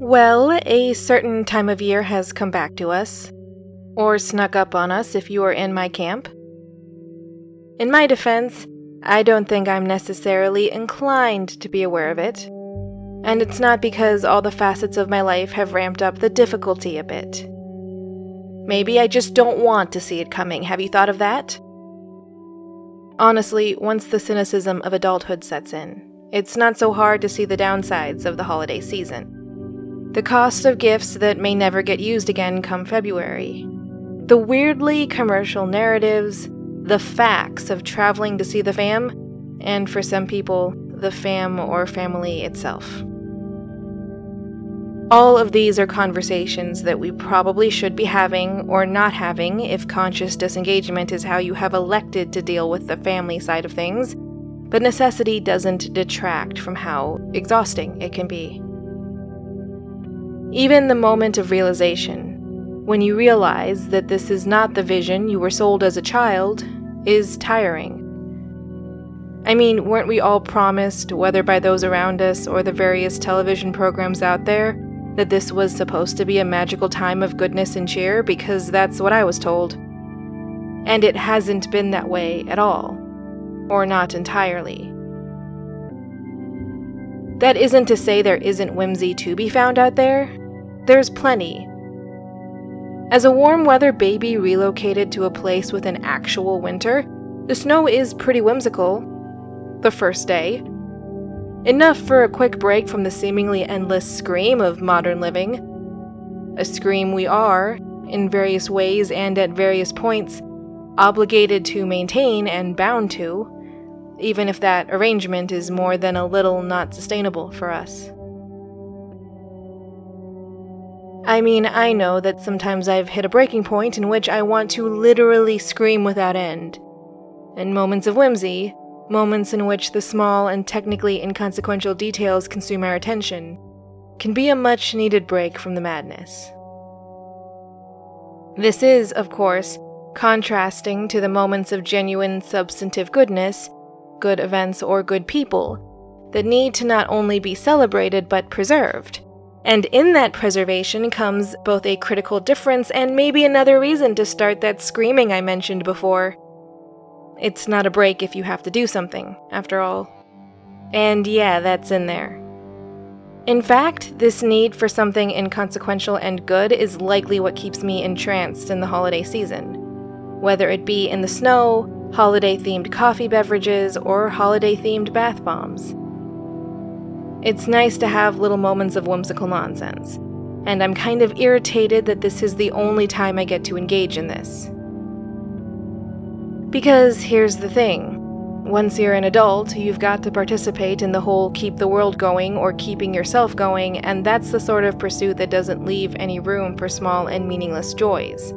Well, a certain time of year has come back to us, or snuck up on us if you are in my camp. In my defense, I don't think I'm necessarily inclined to be aware of it, and it's not because all the facets of my life have ramped up the difficulty a bit. Maybe I just don't want to see it coming. Have you thought of that? Honestly, once the cynicism of adulthood sets in, it's not so hard to see the downsides of the holiday season. The cost of gifts that may never get used again come February. The weirdly commercial narratives, the facts of traveling to see the fam, and for some people, the fam or family itself. All of these are conversations that we probably should be having or not having if conscious disengagement is how you have elected to deal with the family side of things, but necessity doesn't detract from how exhausting it can be. Even the moment of realization, when you realize that this is not the vision you were sold as a child, is tiring. I mean, weren't we all promised, whether by those around us or the various television programs out there, that this was supposed to be a magical time of goodness and cheer, because that's what I was told. And it hasn't been that way at all. Or not entirely. That isn't to say there isn't whimsy to be found out there. There's plenty. As a warm weather baby relocated to a place with an actual winter, the snow is pretty whimsical. The first day. Enough for a quick break from the seemingly endless scream of modern living. A scream we are, in various ways and at various points, obligated to maintain and bound to, even if that arrangement is more than a little not sustainable for us. I mean, I know that sometimes I've hit a breaking point in which I want to literally scream without end. In moments of whimsy, moments in which the small and technically inconsequential details consume our attention, can be a much-needed break from the madness. This is, of course, contrasting to the moments of genuine substantive goodness, good events or good people, that need to not only be celebrated but preserved. And in that preservation comes both a critical difference and maybe another reason to start that screaming I mentioned before. It's not a break if you have to do something, after all. And yeah, that's in there. In fact, this need for something inconsequential and good is likely what keeps me entranced in the holiday season. Whether it be in the snow, holiday-themed coffee beverages, or holiday-themed bath bombs. It's nice to have little moments of whimsical nonsense, and I'm kind of irritated that this is the only time I get to engage in this. Because here's the thing, once you're an adult, you've got to participate in the whole keep the world going or keeping yourself going, and that's the sort of pursuit that doesn't leave any room for small and meaningless joys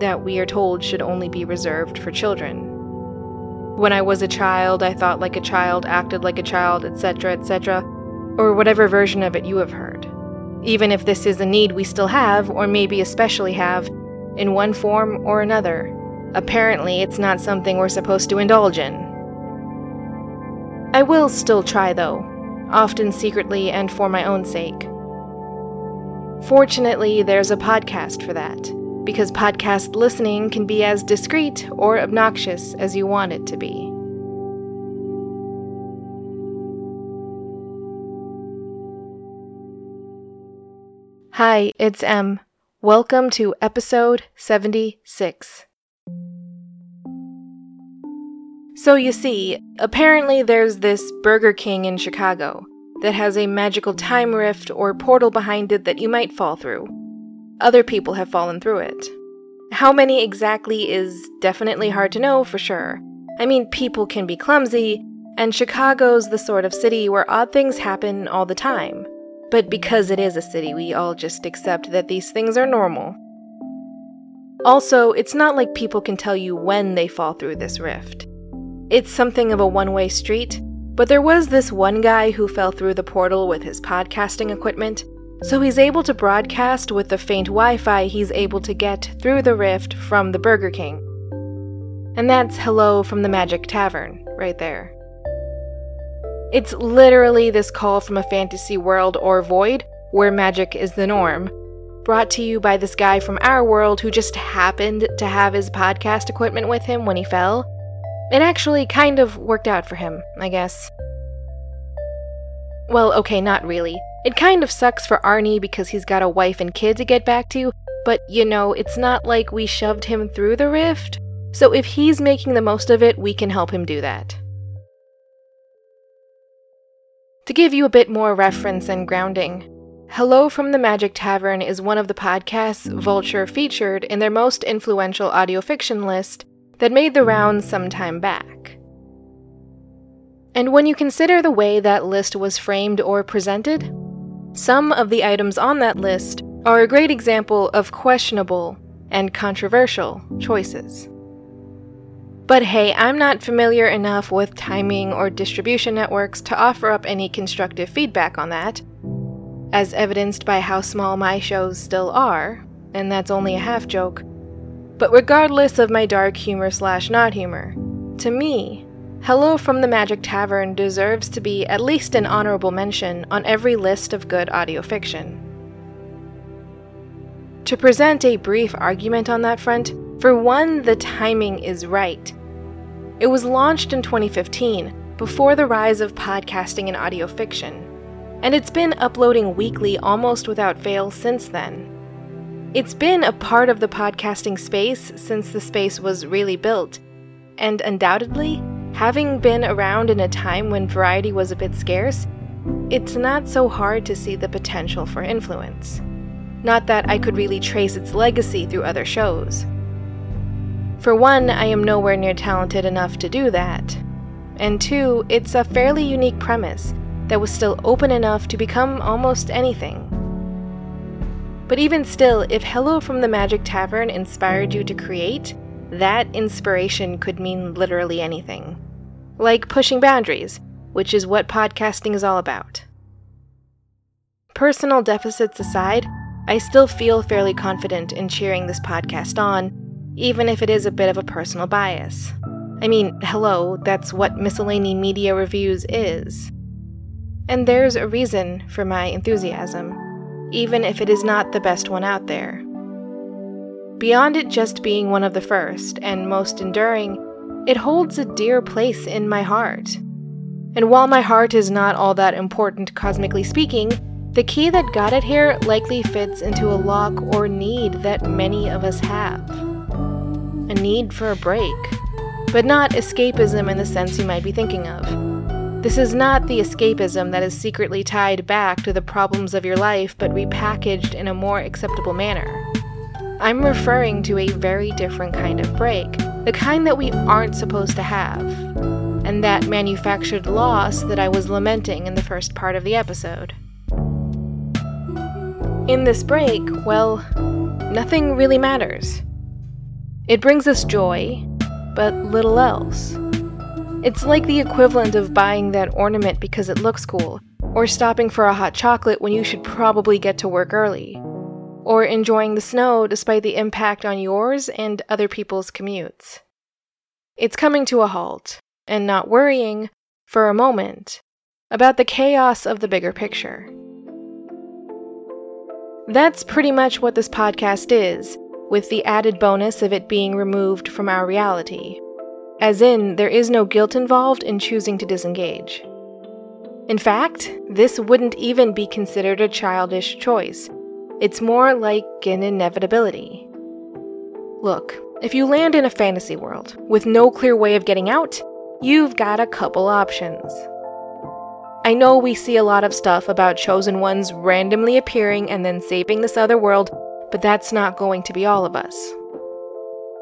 that we are told should only be reserved for children. When I was a child, I thought like a child, acted like a child, etc., etc., or whatever version of it you have heard. Even if this is a need we still have, or maybe especially have, in one form or another. Apparently, it's not something we're supposed to indulge in. I will still try, though, often secretly and for my own sake. Fortunately, there's a podcast for that, because podcast listening can be as discreet or obnoxious as you want it to be. Hi, it's Em. Welcome to episode 76. So you see, apparently there's this Burger King in Chicago that has a magical time rift or portal behind it that you might fall through. Other people have fallen through it. How many exactly is definitely hard to know for sure. I mean, people can be clumsy, and Chicago's the sort of city where odd things happen all the time. But because it is a city, we all just accept that these things are normal. Also, it's not like people can tell you when they fall through this rift. It's something of a one-way street, but there was this one guy who fell through the portal with his podcasting equipment, so he's able to broadcast with the faint Wi-Fi he's able to get through the rift from the Burger King. And that's Hello from the Magic Tavern, right there. It's literally this call from a fantasy world or void, where magic is the norm. Brought to you by this guy from our world who just happened to have his podcast equipment with him when he fell. It actually kind of worked out for him, I guess. Well, okay, not really. It kind of sucks for Arnie because he's got a wife and kid to get back to, but you know, it's not like we shoved him through the rift. So if he's making the most of it, we can help him do that. To give you a bit more reference and grounding, Hello from the Magic Tavern is one of the podcasts Vulture featured in their most influential audio fiction list that made the rounds some time back. And when you consider the way that list was framed or presented, some of the items on that list are a great example of questionable and controversial choices. But hey, I'm not familiar enough with timing or distribution networks to offer up any constructive feedback on that, as evidenced by how small my shows still are, and that's only a half joke. But regardless of my dark humor / not humor, to me, Hello from the Magic Tavern deserves to be at least an honorable mention on every list of good audio fiction. To present a brief argument on that front, for one, the timing is right. It was launched in 2015, before the rise of podcasting and audio fiction, and it's been uploading weekly almost without fail since then. It's been a part of the podcasting space since the space was really built, and undoubtedly, having been around in a time when variety was a bit scarce, it's not so hard to see the potential for influence. Not that I could really trace its legacy through other shows. For one, I am nowhere near talented enough to do that. And two, it's a fairly unique premise that was still open enough to become almost anything. But even still, if Hello from the Magic Tavern inspired you to create, that inspiration could mean literally anything. Like pushing boundaries, which is what podcasting is all about. Personal deficits aside, I still feel fairly confident in cheering this podcast on, even if it is a bit of a personal bias. I mean, hello, that's what Miscellany Media Reviews is. And there's a reason for my enthusiasm, even if it is not the best one out there. Beyond it just being one of the first and most enduring, it holds a dear place in my heart. And while my heart is not all that important cosmically speaking, the key that got it here likely fits into a lock or need that many of us have. A need for a break, but not escapism in the sense you might be thinking of. This is not the escapism that is secretly tied back to the problems of your life, but repackaged in a more acceptable manner. I'm referring to a very different kind of break, the kind that we aren't supposed to have, and that manufactured loss that I was lamenting in the first part of the episode. In this break, well, nothing really matters. It brings us joy, but little else. It's like the equivalent of buying that ornament because it looks cool, or stopping for a hot chocolate when you should probably get to work early, or enjoying the snow despite the impact on yours and other people's commutes. It's coming to a halt, and not worrying, for a moment, about the chaos of the bigger picture. That's pretty much what this podcast is, with the added bonus of it being removed from our reality. As in, there is no guilt involved in choosing to disengage. In fact, this wouldn't even be considered a childish choice. It's more like an inevitability. Look, if you land in a fantasy world with no clear way of getting out, you've got a couple options. I know we see a lot of stuff about chosen ones randomly appearing and then saving this other world, but that's not going to be all of us.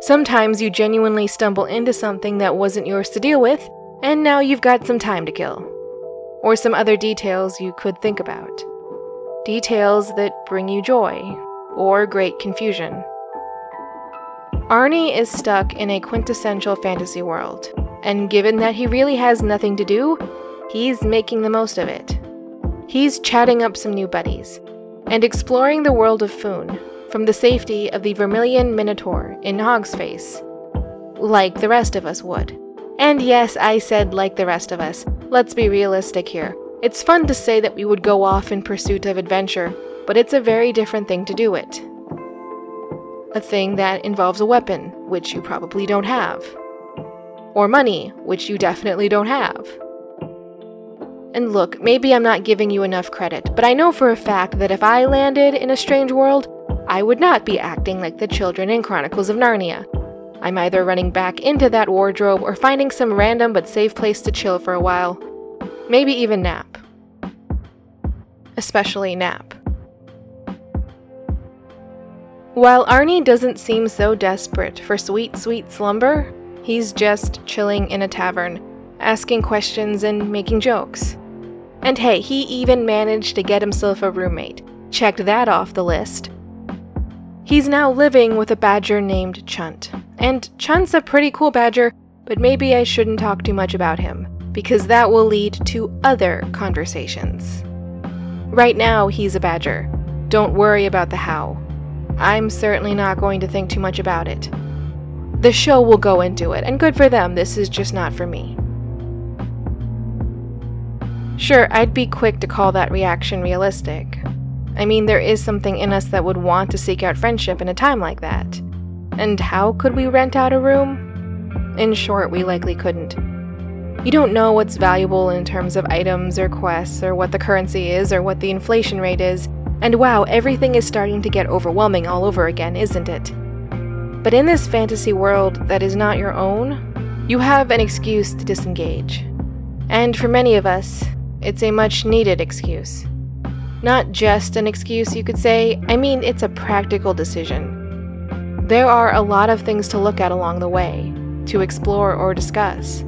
Sometimes you genuinely stumble into something that wasn't yours to deal with, and now you've got some time to kill. Or some other details you could think about. Details that bring you joy, or great confusion. Arnie is stuck in a quintessential fantasy world, and given that he really has nothing to do, he's making the most of it. He's chatting up some new buddies, and exploring the world of Foon, from the safety of the Vermilion Minotaur in Hogsface, like the rest of us would. And yes, I said like the rest of us. Let's be realistic here. It's fun to say that we would go off in pursuit of adventure, but it's a very different thing to do it. A thing that involves a weapon, which you probably don't have. Or money, which you definitely don't have. And look, maybe I'm not giving you enough credit, but I know for a fact that if I landed in a strange world, I would not be acting like the children in Chronicles of Narnia. I'm either running back into that wardrobe or finding some random but safe place to chill for a while. Maybe even nap. Especially nap. While Arnie doesn't seem so desperate for sweet, sweet slumber, he's just chilling in a tavern, asking questions and making jokes. And hey, he even managed to get himself a roommate. Checked that off the list. He's now living with a badger named Chunt. And Chunt's a pretty cool badger, but maybe I shouldn't talk too much about him, because that will lead to other conversations. Right now, he's a badger. Don't worry about the how. I'm certainly not going to think too much about it. The show will go into it, and good for them, this is just not for me. Sure, I'd be quick to call that reaction realistic. I mean, there is something in us that would want to seek out friendship in a time like that. And how could we rent out a room? In short, we likely couldn't. You don't know what's valuable in terms of items or quests, or what the currency is, or what the inflation rate is, and wow, everything is starting to get overwhelming all over again, isn't it? But in this fantasy world that is not your own, you have an excuse to disengage. And for many of us, it's a much-needed excuse. Not just an excuse, you could say, I mean, it's a practical decision. There are a lot of things to look at along the way, to explore or discuss.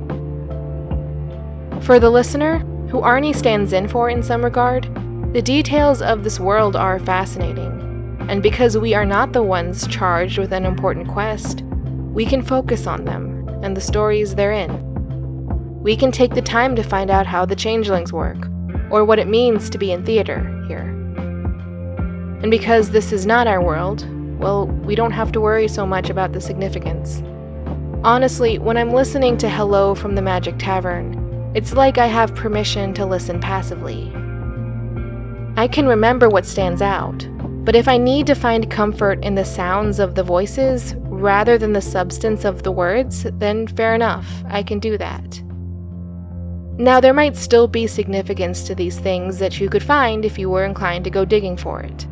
For the listener, who Arnie stands in for in some regard, the details of this world are fascinating, and because we are not the ones charged with an important quest, we can focus on them and the stories therein. We can take the time to find out how the changelings work, or what it means to be in theater here. And because this is not our world, well, we don't have to worry so much about the significance. Honestly, when I'm listening to Hello from the Magic Tavern, it's like I have permission to listen passively. I can remember what stands out, but if I need to find comfort in the sounds of the voices rather than the substance of the words, then fair enough, I can do that. Now, there might still be significance to these things that you could find if you were inclined to go digging for it.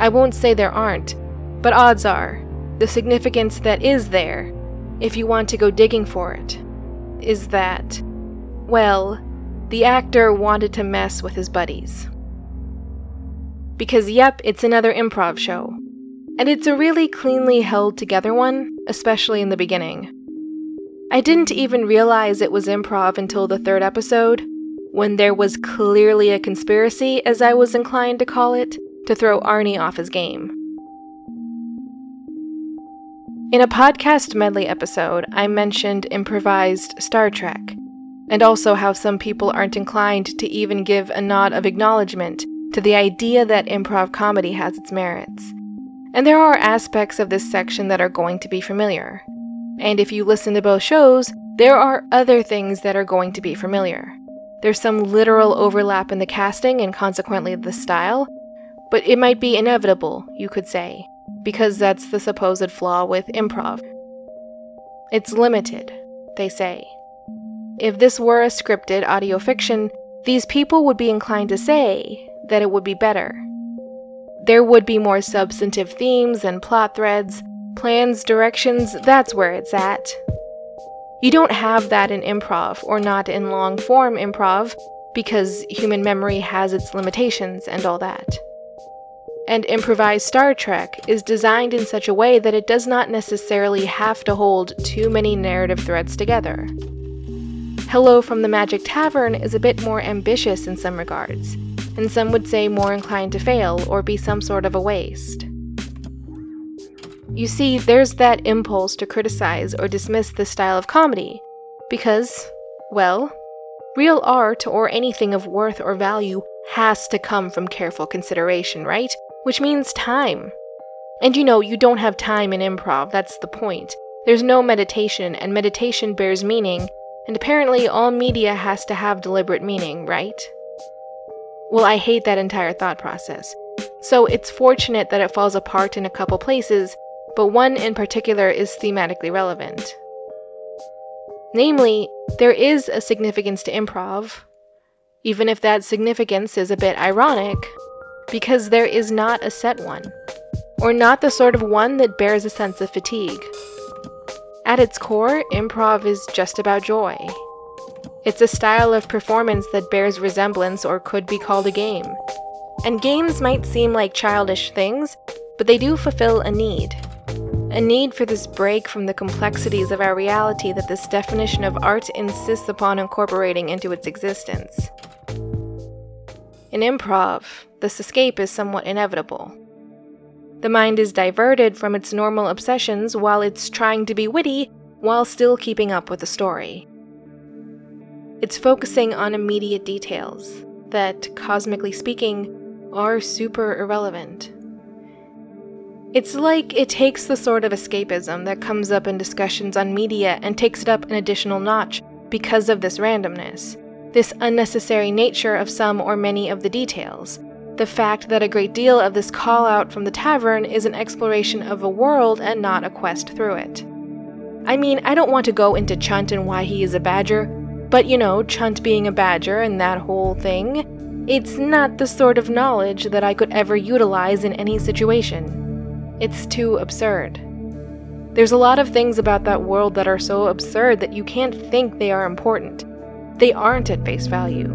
I won't say there aren't, but odds are, the significance that is there, if you want to go digging for it, is that, well, the actor wanted to mess with his buddies. Because yep, it's another improv show. And it's a really cleanly held together one, especially in the beginning. I didn't even realize it was improv until the third episode, when there was clearly a conspiracy, as I was inclined to call it, to throw Arnie off his game. In a podcast medley episode, I mentioned Improvised Star Trek, and also how some people aren't inclined to even give a nod of acknowledgement to the idea that improv comedy has its merits. And there are aspects of this section that are going to be familiar. And if you listen to both shows, there are other things that are going to be familiar. There's some literal overlap in the casting and consequently the style, but it might be inevitable, you could say, because that's the supposed flaw with improv. It's limited, they say. If this were a scripted audio fiction, these people would be inclined to say that it would be better. There would be more substantive themes and plot threads, plans, directions, that's where it's at. You don't have that in improv, or not in long-form improv, because human memory has its limitations and all that. And Improvised Star Trek is designed in such a way that it does not necessarily have to hold too many narrative threads together. Hello from the Magic Tavern is a bit more ambitious in some regards, and some would say more inclined to fail or be some sort of a waste. You see, there's that impulse to criticize or dismiss this style of comedy, because, well, real art or anything of worth or value has to come from careful consideration, right? Which means time. And you know, you don't have time in improv, that's the point. There's no meditation, and meditation bears meaning, and apparently all media has to have deliberate meaning, right? Well, I hate that entire thought process. So it's fortunate that it falls apart in a couple places, but one in particular is thematically relevant. Namely, there is a significance to improv, even if that significance is a bit ironic, because there is not a set one, or not the sort of one that bears a sense of fatigue. At its core, improv is just about joy. It's a style of performance that bears resemblance or could be called a game. And games might seem like childish things, but they do fulfill a need. A need for this break from the complexities of our reality that this definition of art insists upon incorporating into its existence. In improv, this escape is somewhat inevitable. The mind is diverted from its normal obsessions while it's trying to be witty while still keeping up with the story. It's focusing on immediate details that, cosmically speaking, are super irrelevant. It's like it takes the sort of escapism that comes up in discussions on media and takes it up an additional notch because of this randomness, this unnecessary nature of some or many of the details. The fact that a great deal of this call-out from the tavern is an exploration of a world and not a quest through it. I mean, I don't want to go into Chunt and why he is a badger, but you know, Chunt being a badger and that whole thing, it's not the sort of knowledge that I could ever utilize in any situation. It's too absurd. There's a lot of things about that world that are so absurd that you can't think they are important. They aren't at face value.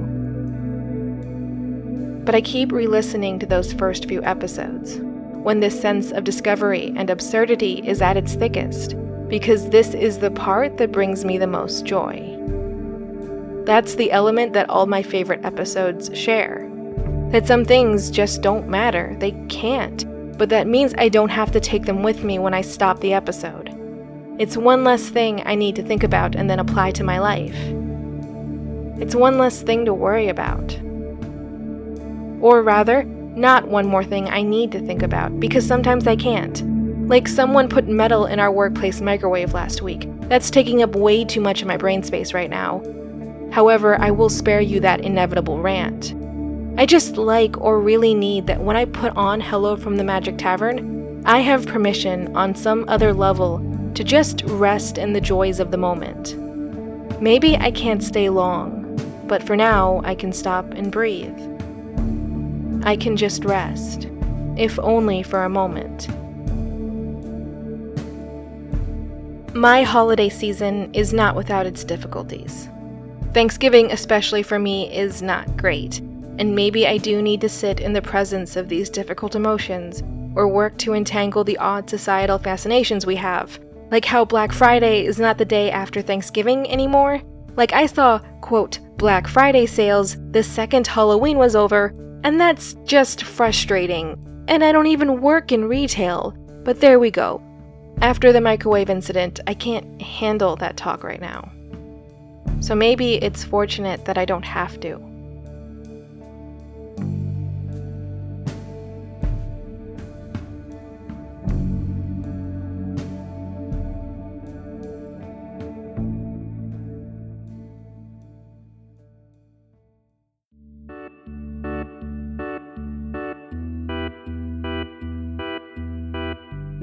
But I keep re-listening to those first few episodes, when this sense of discovery and absurdity is at its thickest, because this is the part that brings me the most joy. That's the element that all my favorite episodes share. That some things just don't matter, they can't, but that means I don't have to take them with me when I stop the episode. It's one less thing I need to think about and then apply to my life. It's one less thing to worry about. Or rather, not one more thing I need to think about, because sometimes I can't. Like someone put metal in our workplace microwave last week. That's taking up way too much of my brain space right now. However, I will spare you that inevitable rant. I just like or really need that when I put on Hello from the Magic Tavern, I have permission on some other level to just rest in the joys of the moment. Maybe I can't stay long, but for now I can stop and breathe. I can just rest, if only for a moment. My holiday season is not without its difficulties. Thanksgiving, especially for me, is not great, and maybe I do need to sit in the presence of these difficult emotions, or work to entangle the odd societal fascinations we have, like how Black Friday is not the day after Thanksgiving anymore. Like I saw, quote, Black Friday sales the second Halloween was over, and that's just frustrating, and I don't even work in retail, but there we go. After the microwave incident, I can't handle that talk right now. So maybe it's fortunate that I don't have to.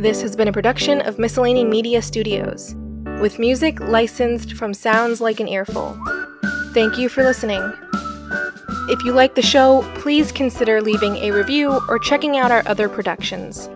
This has been a production of Miscellany Media Studios, with music licensed from Sounds Like an Earful. Thank you for listening. If you like the show, please consider leaving a review or checking out our other productions.